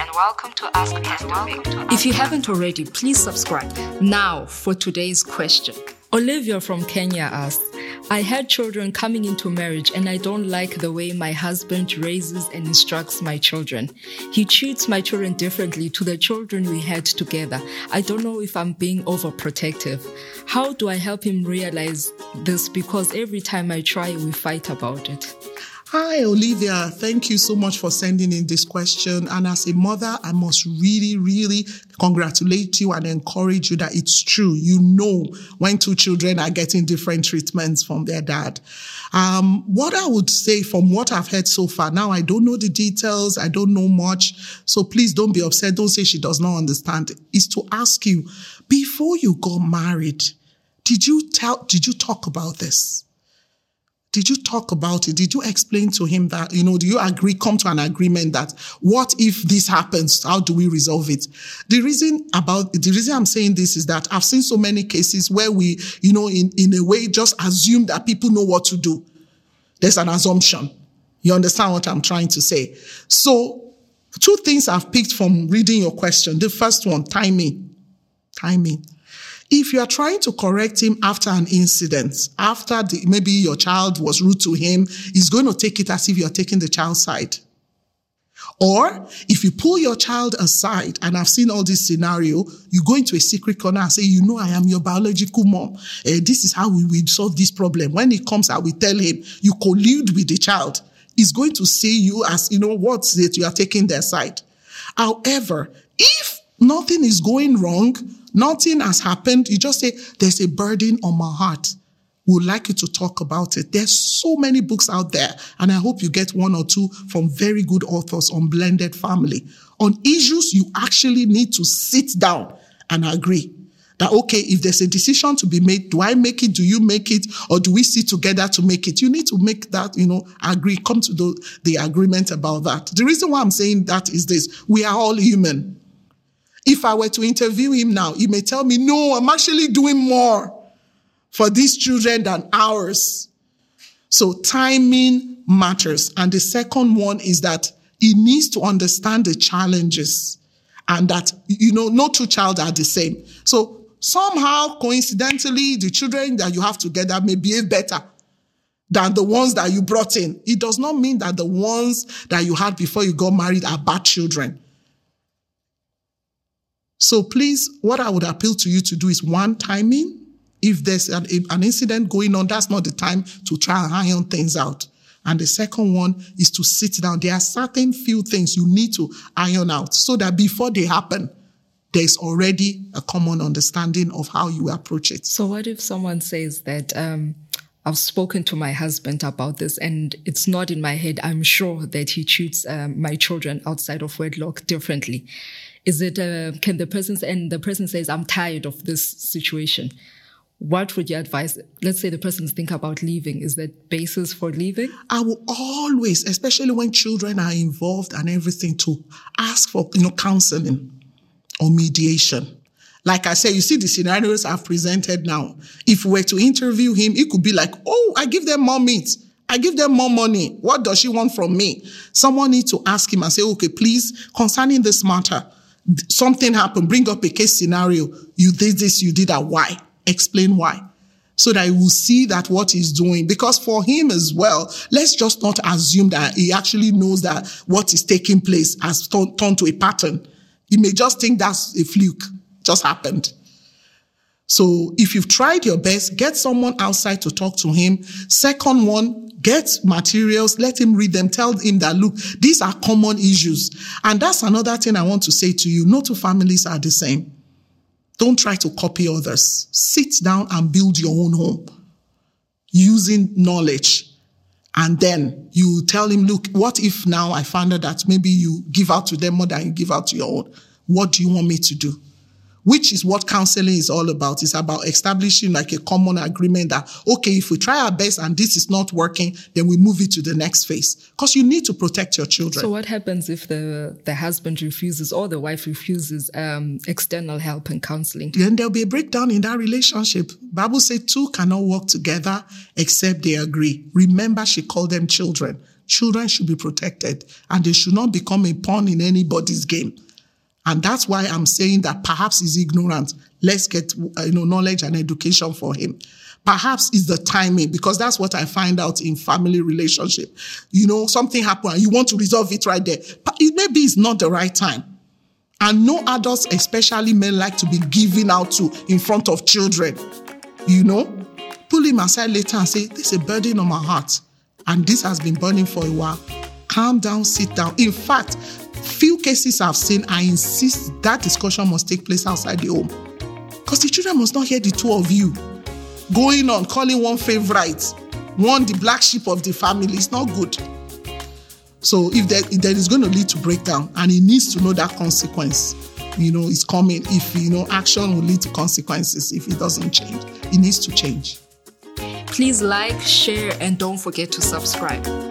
and welcome to Ask Pandemic. If you haven't already, please subscribe. Now for today's question. Olivia from Kenya asks, I had children coming into marriage and I don't like the way my husband raises and instructs my children. He treats my children differently to the children we had together. I don't know if I'm being overprotective. How do I help him realize this? Because every time I try, we fight about it. Hi, Olivia. Thank you so much for sending in this question. And as a mother, I must really, really congratulate you and encourage you that it's true. You know when two children are getting different treatments from their dad. What I would say from what I've heard so far, now I don't know the details, I don't know much, so please don't be upset. Don't say she does not understand. Is to ask you, before you got married, did you talk about this? Did you talk about it? Did you explain to him that, do you agree, come to an agreement that what if this happens? How do we resolve it? The reason I'm saying this is that I've seen so many cases where we, in a way just assume that people know what to do. There's an assumption. You understand what I'm trying to say? So two things I've picked from reading your question. The first one, timing. If you are trying to correct him after an incident, after maybe your child was rude to him, he's going to take it as if you're taking the child's side. Or if you pull your child aside, and I've seen all this scenario, you go into a secret corner and say, I am your biological mom. This is how we will solve this problem. When it comes, I will tell him, you collude with the child. He's going to see you as, what's it? You are taking their side. However, if nothing is going wrong, nothing has happened. You just say, there's a burden on my heart. We would like you to talk about it. There's so many books out there, and I hope you get one or two from very good authors on blended family. On issues, you actually need to sit down and agree that, okay, if there's a decision to be made, do I make it, do you make it, or do we sit together to make it? You need to make that, agree, come to the agreement about that. The reason why I'm saying that is this. We are all human. If I were to interview him now, he may tell me, no, I'm actually doing more for these children than ours. So timing matters. And the second one is that he needs to understand the challenges and that, no two children are the same. So somehow, coincidentally, the children that you have together may behave better than the ones that you brought in. It does not mean that the ones that you had before you got married are bad children. So please, what I would appeal to you to do is, one, timing. If there's an incident going on, that's not the time to try and iron things out. And the second one is to sit down. There are certain few things you need to iron out so that before they happen, there's already a common understanding of how you approach it. So what if someone says that, I've spoken to my husband about this and it's not in my head. I'm sure that he treats my children outside of wedlock differently. Is it, the person says, I'm tired of this situation. What would you advise? Let's say the person's thinking about leaving. Is that basis for leaving? I will always, especially when children are involved and everything, to ask for, counseling or mediation. Like I say, you see the scenarios I've presented now. If we were to interview him, it could be like, oh, I give them more meat. I give them more money. What does she want from me? Someone needs to ask him and say, okay, please, concerning this matter, something happened. Bring up a case scenario. You did this, you did that. Why? Explain why. So that he will see that what he's doing. Because for him as well, let's just not assume that he actually knows that what is taking place has turned to a pattern. He may just think that's a fluke. Just happened. So if you've tried your best, get someone outside to talk to him. Second one, get materials, let him read them, tell him that, look, these are common issues. And that's another thing I want to say to you. No two families are the same. Don't try to copy others. Sit down and build your own home using knowledge. And then you tell him, look, what if now I found out that maybe you give out to them more than you give out to your own? What do you want me to do? Which is what counseling is all about. It's about establishing like a common agreement that, okay, if we try our best and this is not working, then we move it to the next phase. Because you need to protect your children. So what happens if the husband refuses or the wife refuses external help and counseling? Then there'll be a breakdown in that relationship. Bible says two cannot work together except they agree. Remember, she called them children. children should be protected and they should not become a pawn in anybody's game. And that's why I'm saying that perhaps he's ignorant. Let's get knowledge and education for him. Perhaps it's the timing, because that's what I find out in family relationship. You know, something happened and you want to resolve it right there. But maybe it's not the right time. And no adults, especially men, like to be given out to in front of children. You know, pull him aside later and say, this is a burden on my heart. And this has been burning for a while. Calm down, sit down. In fact, few cases I've seen, I insist that discussion must take place outside the home. Because the children must not hear the two of you going on, calling one favorite, one the black sheep of the family. It's not good. So if there is going to lead to breakdown, and he needs to know that consequence, you know, is coming. If, you know, action will lead to consequences if it doesn't change. It needs to change. Please like, share, and don't forget to subscribe.